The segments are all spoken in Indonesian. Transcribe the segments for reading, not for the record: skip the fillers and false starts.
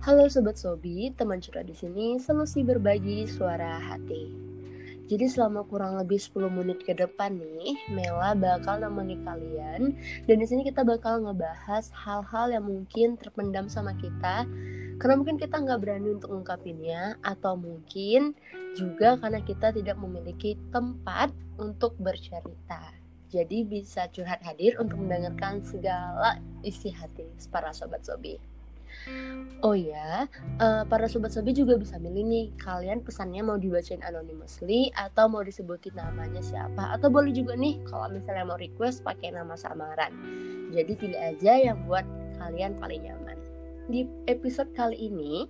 Halo Sobat Sobi, teman curhat di sini solusi berbagi suara hati. Jadi selama kurang lebih 10 menit ke depan nih, Mela bakal nemenin kalian. Dan di sini kita bakal ngebahas hal-hal yang mungkin terpendam sama kita, karena mungkin kita nggak berani untuk mengungkapinnya, atau mungkin juga karena kita tidak memiliki tempat untuk bercerita. Jadi bisa curhat hadir untuk mendengarkan segala isi hati para Sobat Sobi. Oh ya, para Sobat Sobi juga bisa milih nih, kalian pesannya mau dibacain anonymously atau mau disebutin namanya siapa, atau boleh juga nih kalau misalnya mau request pakai nama samaran. Jadi pilih aja yang buat kalian paling nyaman. Di episode kali ini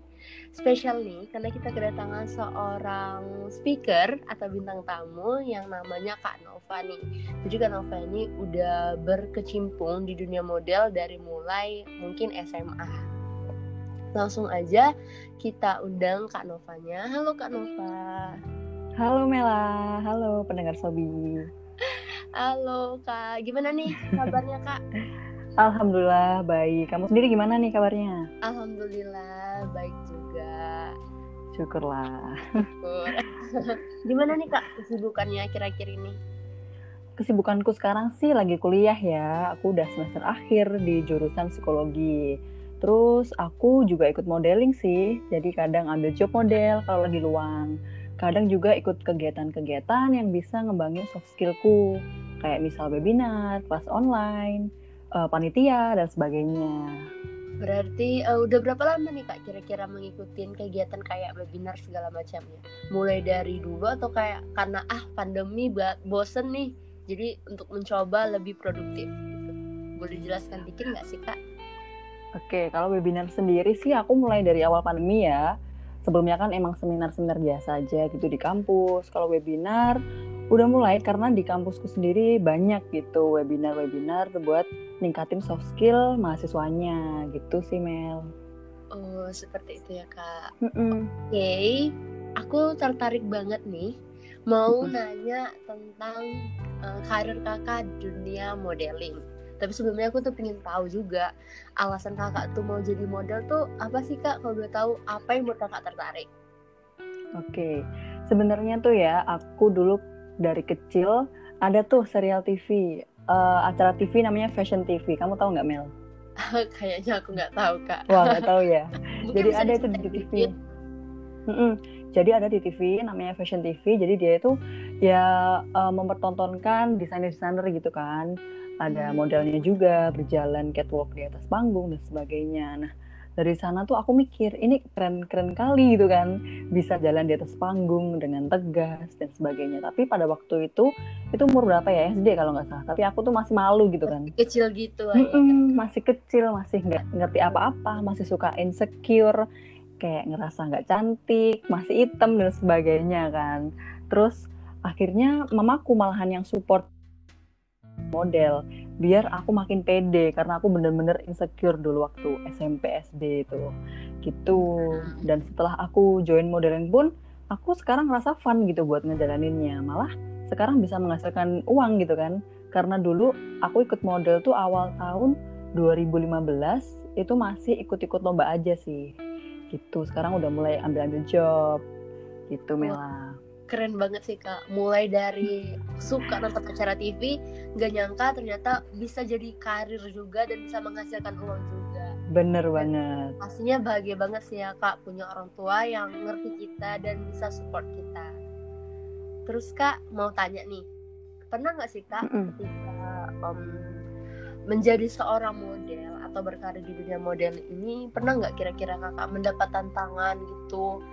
spesial nih, karena kita kedatangan seorang speaker atau bintang tamu yang namanya Kak Nova nih. Jadi Kak Nova ini udah berkecimpung di dunia model dari mulai mungkin SMA. Langsung aja kita undang Kak Novanya. Halo Kak Nova. Halo Mela, halo pendengar Sobi. Halo Kak, gimana nih kabarnya Kak? Alhamdulillah baik, kamu sendiri gimana nih kabarnya? Alhamdulillah baik juga. Syukurlah. Gimana nih Kak kesibukannya akhir-akhir ini? Kesibukanku sekarang sih lagi kuliah ya, aku udah semester akhir di jurusan psikologi. Terus aku juga ikut modeling sih, jadi kadang ambil job model kalau lagi luang. Kadang juga ikut kegiatan-kegiatan yang bisa ngembangin soft skillku, kayak misal webinar, kelas online, panitia, dan sebagainya. Berarti udah berapa lama nih Kak kira-kira mengikuti kegiatan kayak webinar segala macamnya? Mulai dari dulu atau kayak karena pandemi bosen nih, jadi untuk mencoba lebih produktif gitu. Boleh jelaskan dikit nggak sih Kak? Oke, kalau webinar sendiri sih aku mulai dari awal pandemi ya. Sebelumnya kan emang seminar-seminar biasa aja gitu di kampus. Kalau webinar udah mulai karena di kampusku sendiri banyak gitu webinar-webinar buat ningkatin soft skill mahasiswanya gitu sih Mel. Oh, seperti itu ya Kak. Oke, aku tertarik banget nih mau nanya tentang karir Kakak dunia modeling. Tapi sebelumnya aku tuh pengen tahu juga alasan Kakak tuh mau jadi model tuh apa sih Kak? Kalau boleh tahu apa yang buat Kakak tertarik? Oke, sebenarnya tuh ya aku dulu dari kecil ada tuh serial TV, acara TV namanya Fashion TV. Kamu tahu nggak Mel? Kayaknya aku nggak tahu Kak. Wah nggak tahu ya. Jadi ada itu di TV. Jadi ada di TV namanya Fashion TV. Jadi dia itu ya mempertontonkan desainer-desainer gitu kan. Ada modelnya juga, berjalan catwalk di atas panggung dan sebagainya. Nah, dari sana tuh aku mikir, ini keren-keren kali gitu kan. Bisa jalan di atas panggung dengan tegas dan sebagainya. Tapi pada waktu itu umur berapa ya? SD kalau nggak salah. Tapi aku tuh masih malu gitu kan. Kecil gitu. Masih kecil, masih nggak ngerti apa-apa, masih suka insecure. Kayak ngerasa nggak cantik, masih hitam dan sebagainya kan. Terus akhirnya mamaku malahan yang support model biar aku makin pede karena aku bener-bener insecure dulu waktu SMP SD itu gitu. Dan setelah aku join modeling pun aku sekarang ngerasa fun gitu buat ngejalaninnya, malah sekarang bisa menghasilkan uang gitu kan. Karena dulu aku ikut model tuh awal tahun 2015 itu masih ikut-ikut lomba aja sih gitu. Sekarang udah mulai ambil-ambil job gitu Mela. Keren banget sih Kak, mulai dari suka nonton acara TV, gak nyangka ternyata bisa jadi karir juga dan bisa menghasilkan uang juga. Bener banget. Pastinya bahagia banget sih ya Kak, punya orang tua yang ngerti kita dan bisa support kita. Terus Kak, mau tanya nih, pernah gak sih Kak ketika menjadi seorang model atau berkarir di dunia model ini, pernah gak kira-kira Kakak mendapat tantangan gitu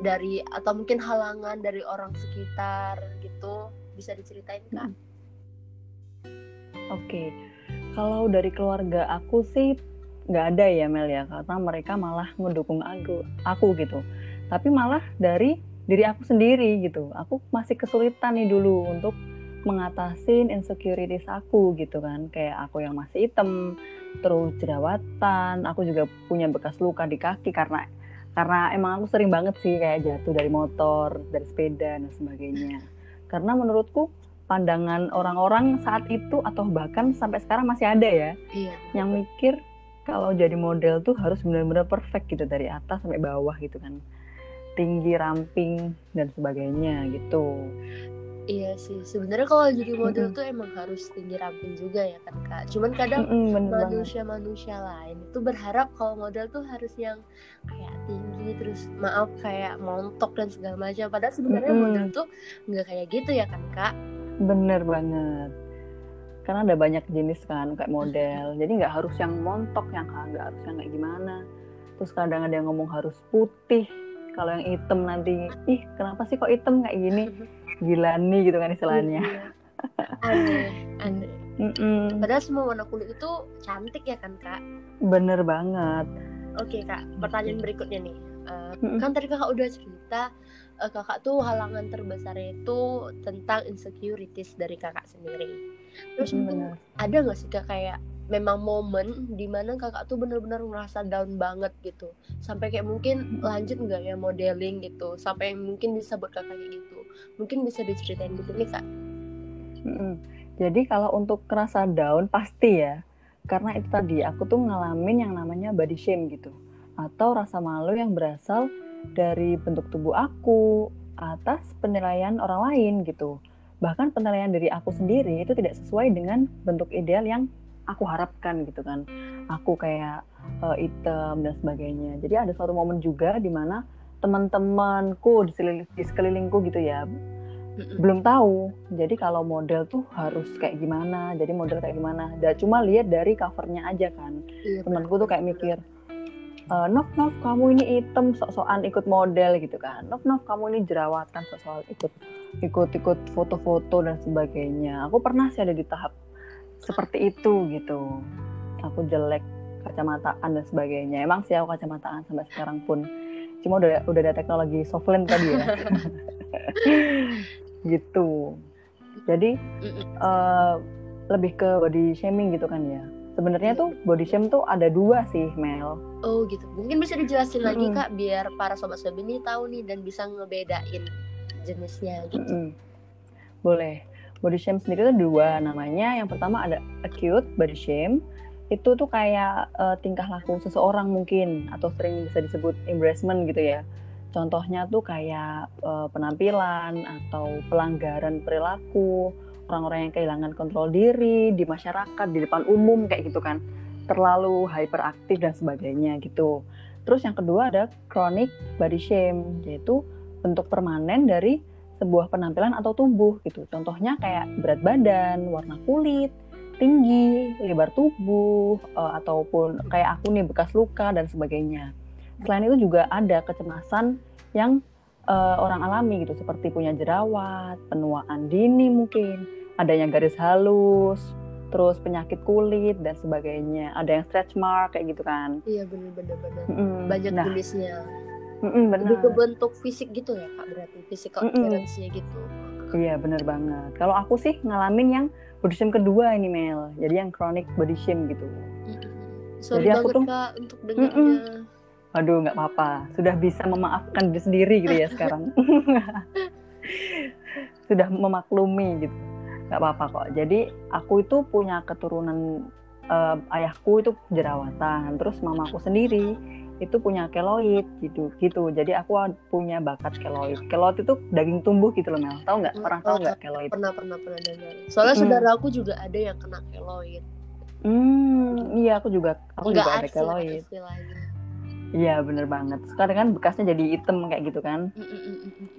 dari atau mungkin halangan dari orang sekitar gitu, bisa diceritain Kak? Oke, kalau dari keluarga aku sih nggak ada ya Mel ya, karena mereka malah mendukung aku gitu. Tapi malah dari diri aku sendiri gitu, aku masih kesulitan nih dulu untuk mengatasin insecurities aku gitu kan. Kayak aku yang masih hitam, terus jerawatan, aku juga punya bekas luka di kaki karena emang aku sering banget sih kayak jatuh dari motor, dari sepeda, dan sebagainya. Karena menurutku pandangan orang-orang saat itu atau bahkan sampai sekarang masih ada ya, yang mikir kalau jadi model tuh harus benar-benar perfect gitu, dari atas sampai bawah gitu kan, tinggi, ramping dan sebagainya gitu. Iya sih, sebenarnya kalau jadi model tuh emang harus tinggi ramping juga ya kan Kak. Cuman kadang manusia-manusia lain itu berharap kalau model tuh harus yang kayak tinggi terus maaf kayak montok dan segala macam. Padahal sebenarnya model tuh nggak kayak gitu ya kan Kak. Bener banget. Karena ada banyak jenis kan kayak model. Jadi nggak harus yang montok, yang nggak harus yang kayak gimana. Terus kadang ada yang ngomong harus putih. Kalau yang hitam nanti, ih kenapa sih kok hitam kayak gini? Gila nih gitu kan istilahnya. Aneh. Padahal semua warna kulit itu cantik ya kan Kak? Bener banget. Oke Kak, pertanyaan berikutnya nih. Kan tadi Kakak udah cerita Kakak tuh halangan terbesarnya itu tentang insecurities dari Kakak sendiri. Terus ada gak sih Kak kayak memang momen dimana Kakak tuh benar-benar ngerasa down banget gitu, sampai kayak mungkin lanjut gak ya modeling gitu, sampai mungkin bisa buat Kakak kayak gitu? Mungkin bisa diceritain gitu nih Kak. Jadi kalau untuk ngerasa down pasti ya, karena itu tadi aku tuh ngalamin yang namanya body shame gitu, atau rasa malu yang berasal dari bentuk tubuh aku atas penilaian orang lain gitu. Bahkan penilaian dari aku sendiri itu tidak sesuai dengan bentuk ideal yang aku harapkan gitu kan. Aku kayak hitam dan sebagainya. Jadi ada suatu momen juga di mana teman-temanku di sekelilingku gitu ya, belum tahu jadi kalau model tuh harus kayak gimana, jadi model kayak gimana. Dan cuma lihat dari covernya aja kan. Temanku tuh kayak mikir, Nov, kamu ini hitam sok-sokan ikut model gitu kan. Nov, kamu ini jerawatan sok-sokan ikut foto-foto dan sebagainya. Aku pernah sih ada di tahap seperti itu gitu. Aku jelek kacamataan dan sebagainya. Emang sih aku kacamataan sampai sekarang pun. Cuma udah ada teknologi soft lens tadi ya. Gitu. Jadi lebih ke body shaming gitu kan ya. Sebenarnya tuh body shame tuh ada dua sih, Mel. Oh gitu. Mungkin bisa dijelasin lagi Kak biar para sobat sebini tahu nih dan bisa ngebedain jenisnya gitu. Boleh. Body shame sendiri tuh dua namanya. Yang pertama ada acute body shame. Itu tuh kayak tingkah laku seseorang mungkin, atau sering bisa disebut embarrassment gitu ya. Contohnya tuh kayak penampilan atau pelanggaran perilaku, orang-orang yang kehilangan kontrol diri di masyarakat, di depan umum kayak gitu kan. Terlalu hyperaktif dan sebagainya gitu. Terus yang kedua ada chronic body shame, yaitu bentuk permanen dari sebuah penampilan atau tubuh gitu. Contohnya kayak berat badan, warna kulit, tinggi, lebar tubuh, ataupun kayak aku nih bekas luka dan sebagainya. Selain itu juga ada kecemasan yang orang alami gitu, seperti punya jerawat, penuaan dini mungkin, adanya garis halus, terus penyakit kulit dan sebagainya. Ada yang stretch mark kayak gitu kan. Iya benar-benar. Banyak jenisnya. Lebih ke bentuk fisik gitu ya Kak, berarti physical appearance-nya gitu. Iya benar banget. Kalau aku sih ngalamin yang body shame kedua ini Mel, jadi yang chronic body shame gitu. Sorry jadi banget aku tuh, Kak untuk dengarnya. Aduh nggak apa-apa, sudah bisa memaafkan diri sendiri gitu ya sekarang. Sudah memaklumi gitu, nggak apa-apa kok. Jadi aku itu punya keturunan ayahku itu jerawatan, terus mamaku sendiri itu punya keloid gitu. Jadi aku punya bakat keloid. Keloid itu daging tumbuh gitu loh Mel. Tahu nggak? Pernah tahu nggak keloid? Pernah dengar. Soalnya saudara aku juga ada yang kena keloid. Iya aku juga. Aku nggak juga ada keloid. Iya benar banget. Sekarang kan bekasnya jadi hitam kayak gitu kan.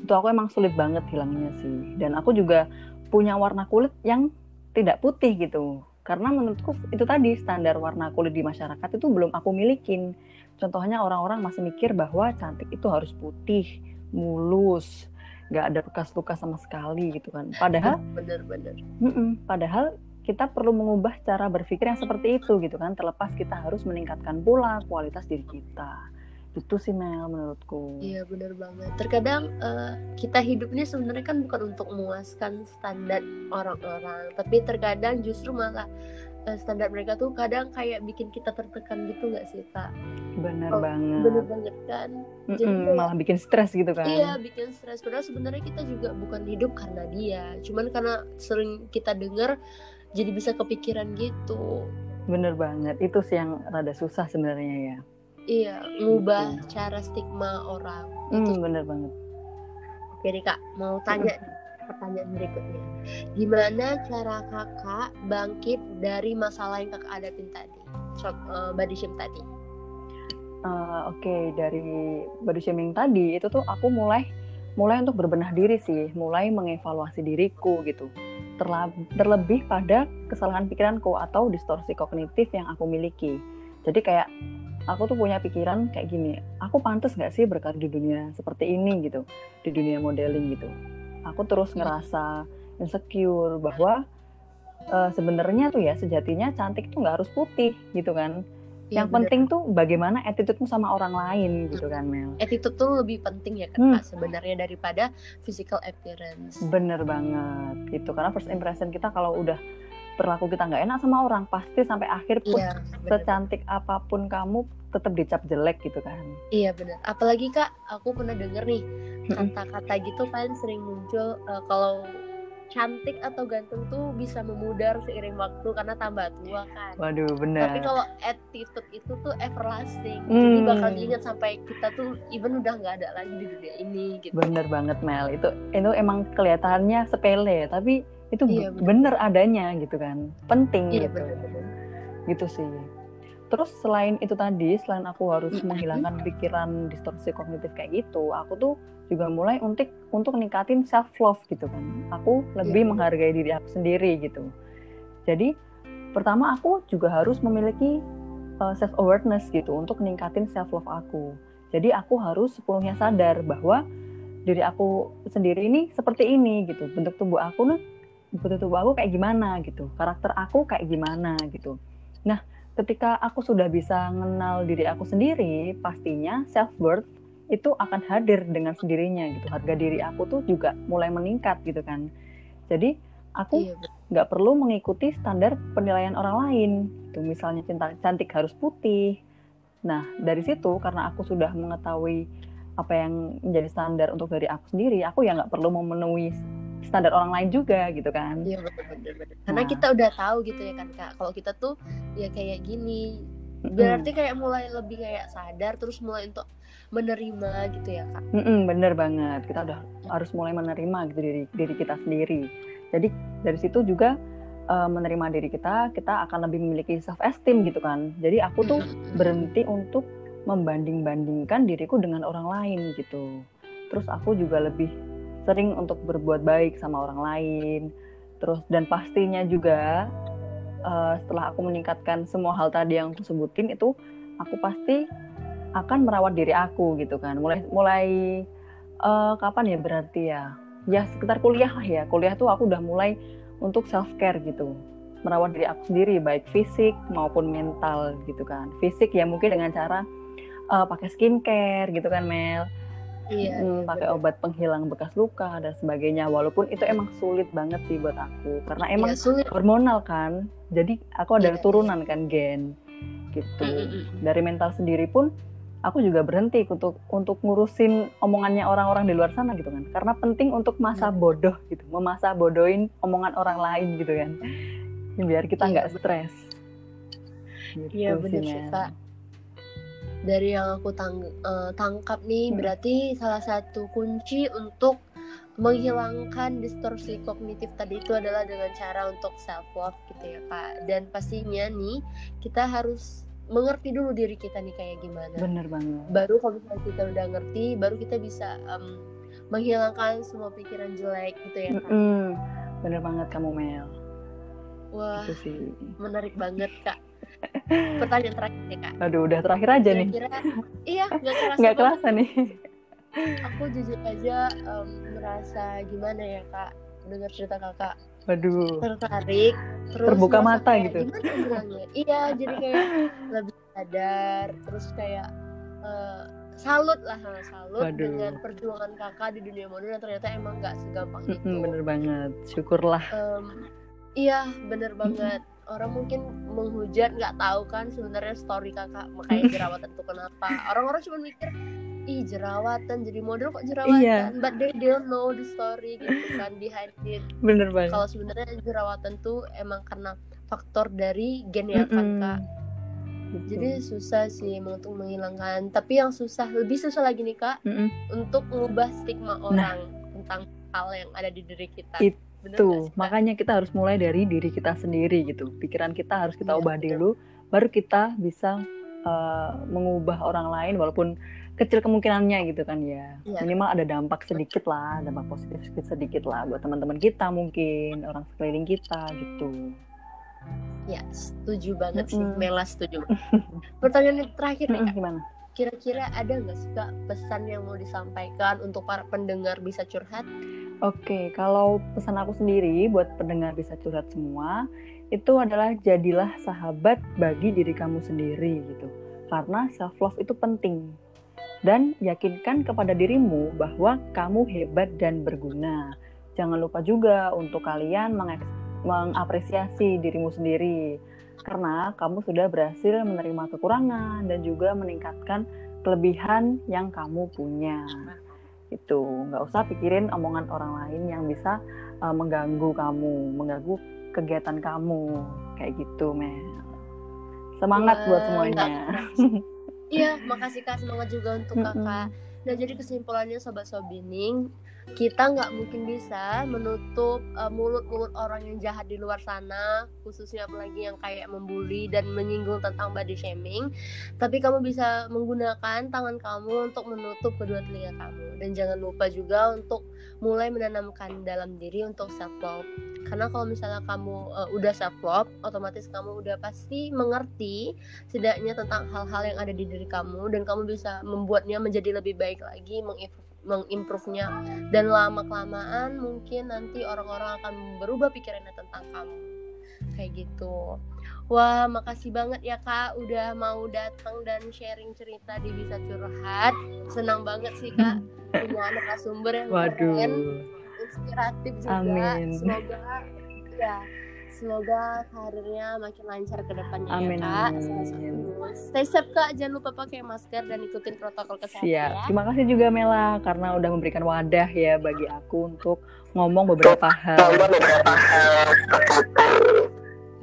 Itu aku emang sulit banget hilangnya sih. Dan aku juga punya warna kulit yang tidak putih gitu. Karena menurutku itu tadi standar warna kulit di masyarakat itu belum aku milikin. Contohnya orang-orang masih mikir bahwa cantik itu harus putih, mulus, nggak ada bekas luka sama sekali gitu kan. Padahal, padahal kita perlu mengubah cara berpikir yang seperti itu gitu kan. Terlepas kita harus meningkatkan pula kualitas diri kita. Itu sih Mel menurutku. Iya benar banget. Terkadang kita hidup ini sebenarnya kan bukan untuk memuaskan standar orang-orang, tapi terkadang justru malah standar mereka tuh kadang kayak bikin kita tertekan gitu nggak sih Kak? Benar banget. Benar banget kan. Jadi malah bikin stres gitu kan? Iya bikin stres. Padahal sebenarnya kita juga bukan hidup karena dia, cuman karena sering kita dengar jadi bisa kepikiran gitu. Bener banget, itu sih yang rada susah sebenarnya ya. Iya, ngubah cara stigma orang. Itu bener banget. Oke nih Kak, mau tanya pertanyaan berikutnya. Gimana cara kakak bangkit dari masalah yang kakak hadapin tadi, body shame tadi? Oke, dari body shaming tadi itu tuh aku mulai untuk berbenah diri sih, mulai mengevaluasi diriku gitu. Terlebih pada kesalahan pikiranku atau distorsi kognitif yang aku miliki. Jadi kayak aku tuh punya pikiran kayak gini, aku pantas nggak sih berkarir di dunia seperti ini gitu, di dunia modeling gitu. Aku terus ngerasa insecure bahwa sebenarnya tuh ya sejatinya cantik tuh nggak harus putih gitu kan. Yang ya, penting tuh bagaimana attitude-mu sama orang lain gitu kan Mel. Attitude tuh lebih penting ya Kak sebenarnya daripada physical appearance. Bener banget gitu, karena first impression kita kalau udah perilaku kita gak enak sama orang, pasti sampai akhir pun ya, secantik apapun kamu tetap dicap jelek gitu kan. Iya bener, apalagi Kak aku pernah denger nih kata-kata gitu kan sering muncul kalau cantik atau ganteng tuh bisa memudar seiring waktu karena tambah tua kan. Waduh, benar. Tapi kalau attitude itu tuh everlasting. Jadi bakal diingat sampai kita tuh even udah nggak ada lagi di dunia ini gitu. Bener banget Mel, itu emang kelihatannya sepele tapi itu iya, bener adanya gitu kan. Penting iya, gitu. Bener. Gitu sih. Terus selain itu tadi, selain aku harus menghilangkan pikiran distorsi kognitif kayak gitu, aku tuh juga mulai untuk ningkatin self-love gitu kan. Aku lebih menghargai diri aku sendiri gitu. Jadi pertama aku juga harus memiliki self-awareness gitu untuk ningkatin self-love aku. Jadi aku harus sepenuhnya sadar bahwa diri aku sendiri ini seperti ini gitu. Bentuk tubuh aku kayak gimana gitu. Karakter aku kayak gimana gitu. Nah, ketika aku sudah bisa mengenal diri aku sendiri, pastinya self-worth itu akan hadir dengan sendirinya gitu. Harga diri aku tuh juga mulai meningkat gitu kan. Jadi aku nggak perlu mengikuti standar penilaian orang lain. Itu misalnya cantik harus putih. Nah dari situ karena aku sudah mengetahui apa yang menjadi standar untuk diri aku sendiri, aku ya nggak perlu memenuhi standar orang lain juga gitu kan. Iya benar. Karena kita udah tahu gitu ya kan Kak, kalau kita tuh ya kayak gini. Berarti kayak mulai lebih kayak sadar, terus mulai untuk menerima gitu ya Kak. Bener banget, kita udah harus mulai menerima gitu diri kita sendiri. Jadi dari situ juga menerima diri kita akan lebih memiliki self-esteem gitu kan. Jadi aku tuh berhenti untuk membanding-bandingkan diriku dengan orang lain gitu. Terus aku juga lebih sering untuk berbuat baik sama orang lain. Terus dan pastinya juga setelah aku meningkatkan semua hal tadi yang aku sebutin itu, aku pasti akan merawat diri aku gitu kan. Mulai kapan ya berarti ya? Ya sekitar kuliah lah ya. Kuliah tuh aku udah mulai untuk self care gitu, merawat diri aku sendiri baik fisik maupun mental gitu kan. Fisik ya mungkin dengan cara pakai skincare gitu kan Mel. Iya, pakai obat penghilang bekas luka dan sebagainya, walaupun itu emang sulit banget sih buat aku karena emang hormonal kan, jadi aku ada turunan kan gen gitu. Dari mental sendiri pun aku juga berhenti untuk ngurusin omongannya orang-orang di luar sana gitu kan, karena penting untuk masa bodoh gitu, memasa bodohin omongan orang lain gitu kan biar kita nggak stres gitu. Iya bener sih Kak. Dari yang aku tangkap nih, berarti salah satu kunci untuk menghilangkan distorsi kognitif tadi itu adalah dengan cara untuk self-love gitu ya Kak. Dan pastinya nih kita harus mengerti dulu diri kita nih kayak gimana. Bener banget. Baru kalau misalnya kita udah ngerti, baru kita bisa menghilangkan semua pikiran jelek gitu ya Kak. Bener banget kamu Mel. Wah menarik banget Kak. Pertanyaan terakhir nih Kak. Aduh udah terakhir aja kira-kira, nih. Iya gak kerasa nih. Aku jujur aja merasa gimana ya Kak, dengar cerita Kakak. Aduh, tertarik, terus terbuka mata kayak, gitu. Iya jadi kayak lebih sadar. terus kayak salut Waduh. Dengan perjuangan Kakak di dunia modern, ternyata emang gak segampang itu. Bener banget, syukurlah. Iya bener banget. Orang mungkin menghujat, nggak tahu kan sebenarnya story Kakak makanya jerawatan itu kenapa. Orang-orang cuma mikir ih jerawatan jadi model kok jerawatan, iya. But they don't know the story gitu kan behind it. Bener banget. Kalau sebenarnya jerawatan tuh emang karena faktor dari gen ya kan Kak. Betul. Jadi susah sih untuk menghilangkan. Tapi yang susah, lebih susah lagi nih Kak, untuk mengubah stigma orang tentang hal yang ada di diri kita. Itu makanya kita harus mulai dari diri kita sendiri gitu. Pikiran kita harus kita ubah dulu, baru kita bisa mengubah orang lain walaupun kecil kemungkinannya gitu kan ya. Minimal ada dampak sedikit lah, dampak positif sedikit lah buat teman-teman kita mungkin, orang sekeliling kita gitu. Ya, setuju banget sih, Mela setuju. Pertanyaan yang terakhir nih Kak. Gimana? Kira-kira ada nggak sih Kak pesan yang mau disampaikan untuk para pendengar Bisa Curhat? Oke, kalau pesan aku sendiri buat pendengar Bisa Curhat semua, itu adalah jadilah sahabat bagi diri kamu sendiri gitu. Karena self love itu penting. Dan yakinkan kepada dirimu bahwa kamu hebat dan berguna. Jangan lupa juga untuk kalian mengapresiasi dirimu sendiri. Karena kamu sudah berhasil menerima kekurangan dan juga meningkatkan kelebihan yang kamu punya. Itu nggak usah pikirin omongan orang lain yang bisa mengganggu kamu, mengganggu kegiatan kamu, kayak gitu Mel. Semangat buat semuanya. Iya, makasih Kak, semangat juga untuk Kakak. Nah jadi kesimpulannya Sobat Sobining, kita nggak mungkin bisa menutup mulut-mulut orang yang jahat di luar sana, khususnya apalagi yang kayak membuli dan menyinggung tentang body shaming. Tapi kamu bisa menggunakan tangan kamu untuk menutup kedua telinga kamu. Dan jangan lupa juga untuk mulai menanamkan dalam diri untuk self-love. Karena kalau misalnya kamu udah self-love, otomatis kamu udah pasti mengerti setidaknya tentang hal-hal yang ada di diri kamu. Dan kamu bisa membuatnya menjadi lebih baik lagi, mengimprove-nya, dan lama-kelamaan mungkin nanti orang-orang akan berubah pikirannya tentang kamu, kayak gitu. Wah, makasih banget ya Kak udah mau datang dan sharing cerita di Bisa Curhat. Senang banget sih Kak punya anak sumber yang keren, inspiratif juga. Amin. Semoga karirnya makin lancar ke depannya ya Kak. Amin. Stay safe Kak, jangan lupa pakai masker dan ikutin protokol kesehatan ya. Terima kasih juga Mela karena udah memberikan wadah ya bagi aku untuk ngomong beberapa hal.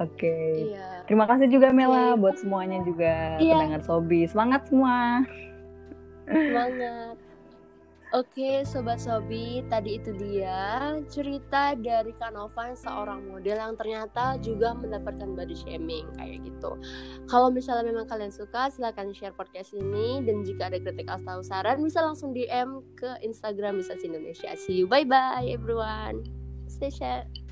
Oke. Iya. Terima kasih juga Mela buat semuanya juga, pendengar Sobi. Semangat semua. Semangat. Oke, Sobat Sobi, tadi itu dia cerita dari Kak Nova, seorang model yang ternyata juga mendapatkan body shaming kayak gitu. Kalau misalnya memang kalian suka, silakan share podcast ini, dan jika ada kritik atau saran bisa langsung DM ke Instagram Bisnis Indonesia. See you, bye bye everyone. Stay safe.